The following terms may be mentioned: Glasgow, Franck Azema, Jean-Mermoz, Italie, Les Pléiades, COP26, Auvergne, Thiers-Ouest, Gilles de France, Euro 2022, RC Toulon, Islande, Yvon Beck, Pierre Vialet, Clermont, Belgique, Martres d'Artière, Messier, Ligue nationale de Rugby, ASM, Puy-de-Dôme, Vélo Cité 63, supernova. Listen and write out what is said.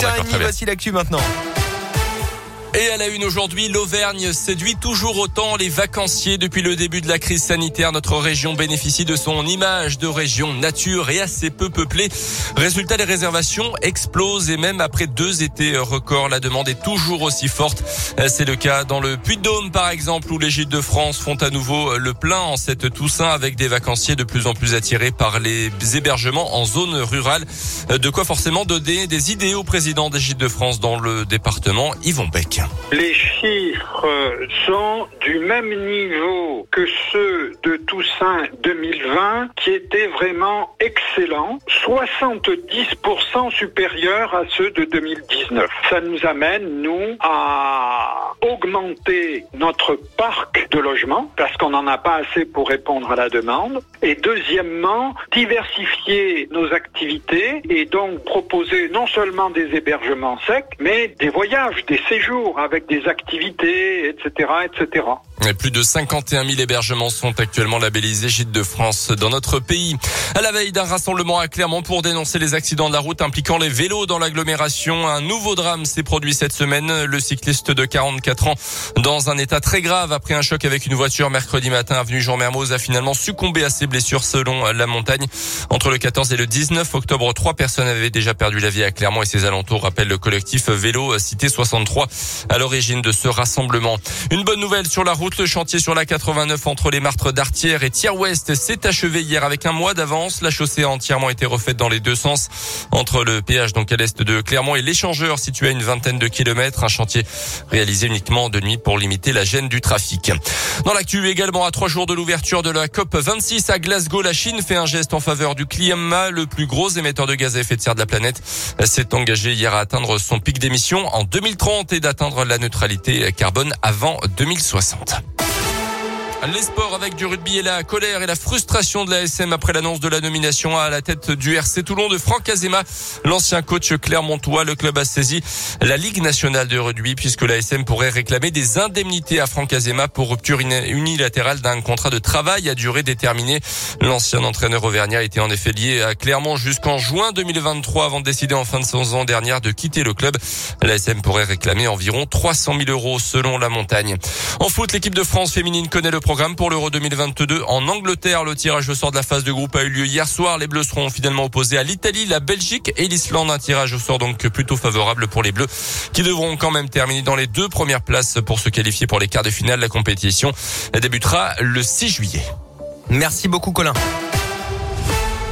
Dernier, voici l'actu maintenant. Et à la une aujourd'hui, l'Auvergne séduit toujours autant les vacanciers. Depuis le début de la crise sanitaire, notre région bénéficie de son image de région nature et assez peu peuplée. Résultat, les réservations explosent et même après 2 étés records, la demande est toujours aussi forte. C'est le cas dans le Puy-de-Dôme par exemple, où les Gilles de France font à nouveau le plein en cette Toussaint avec des vacanciers de plus en plus attirés par les hébergements en zone rurale. De quoi forcément donner des idées au président des Gilles de France dans le département, Yvon Beck. Les chiffres sont du même niveau que ceux de Toussaint 2020 qui étaient vraiment excellents, 70% supérieurs à ceux de 2019. Ça nous amène, nous, à augmenter notre parc de logements parce qu'on n'en a pas assez pour répondre à la demande. Et deuxièmement, diversifier nos activités et donc proposer non seulement des hébergements secs, mais des voyages, des séjours, avec des activités, etc., etc. Et plus de 51 000 hébergements sont actuellement labellisés Gîtes de France dans notre pays. À la veille d'un rassemblement à Clermont pour dénoncer les accidents de la route impliquant les vélos dans l'agglomération, un nouveau drame s'est produit cette semaine. Le cycliste de 44 ans, dans un état très grave après un choc avec une voiture mercredi matin, avenue Jean-Mermoz, a finalement succombé à ses blessures selon La Montagne. Entre le 14 et le 19 octobre, 3 personnes avaient déjà perdu la vie à Clermont et ses alentours, rappelle le collectif Vélo Cité 63. À l'origine de ce rassemblement. Une bonne nouvelle sur la route, le chantier sur la 89 entre les Martres d'Artière et Thiers-Ouest s'est achevé hier avec 1 mois d'avance. La chaussée a entièrement été refaite dans les 2 sens entre le péage donc à l'est de Clermont et l'échangeur situé à une 20aine de kilomètres. Un chantier réalisé uniquement de nuit pour limiter la gêne du trafic. Dans l'actu également, à 3 jours de l'ouverture de la COP26 à Glasgow, la Chine fait un geste en faveur du climat. Le plus gros émetteur de gaz à effet de serre de la planète s'est engagé hier à atteindre son pic d'émission en 2030 et d'atteindre la neutralité carbone avant 2060. Les sports avec du rugby et la colère et la frustration de l'ASM après l'annonce de la nomination à la tête du RC Toulon de Franck Azema, l'ancien coach clermontois. Le club a saisi la Ligue nationale de Rugby puisque l'ASM pourrait réclamer des indemnités à Franck Azema pour rupture unilatérale d'un contrat de travail à durée déterminée. L'ancien entraîneur auvergnat était en effet lié à Clermont jusqu'en juin 2023 avant de décider en fin de saison dernière de quitter le club. L'ASM pourrait réclamer environ 300 000 euros selon La Montagne. En foot, l'équipe de France féminine connaît le programme pour l'Euro 2022 en Angleterre. Le tirage au sort de la phase de groupe a eu lieu hier soir. Les Bleus seront finalement opposés à l'Italie, la Belgique et l'Islande. Un tirage au sort donc plutôt favorable pour les Bleus qui devront quand même terminer dans les 2 premières places pour se qualifier pour les quarts de finale. La compétition débutera le 6 juillet. Merci beaucoup Colin.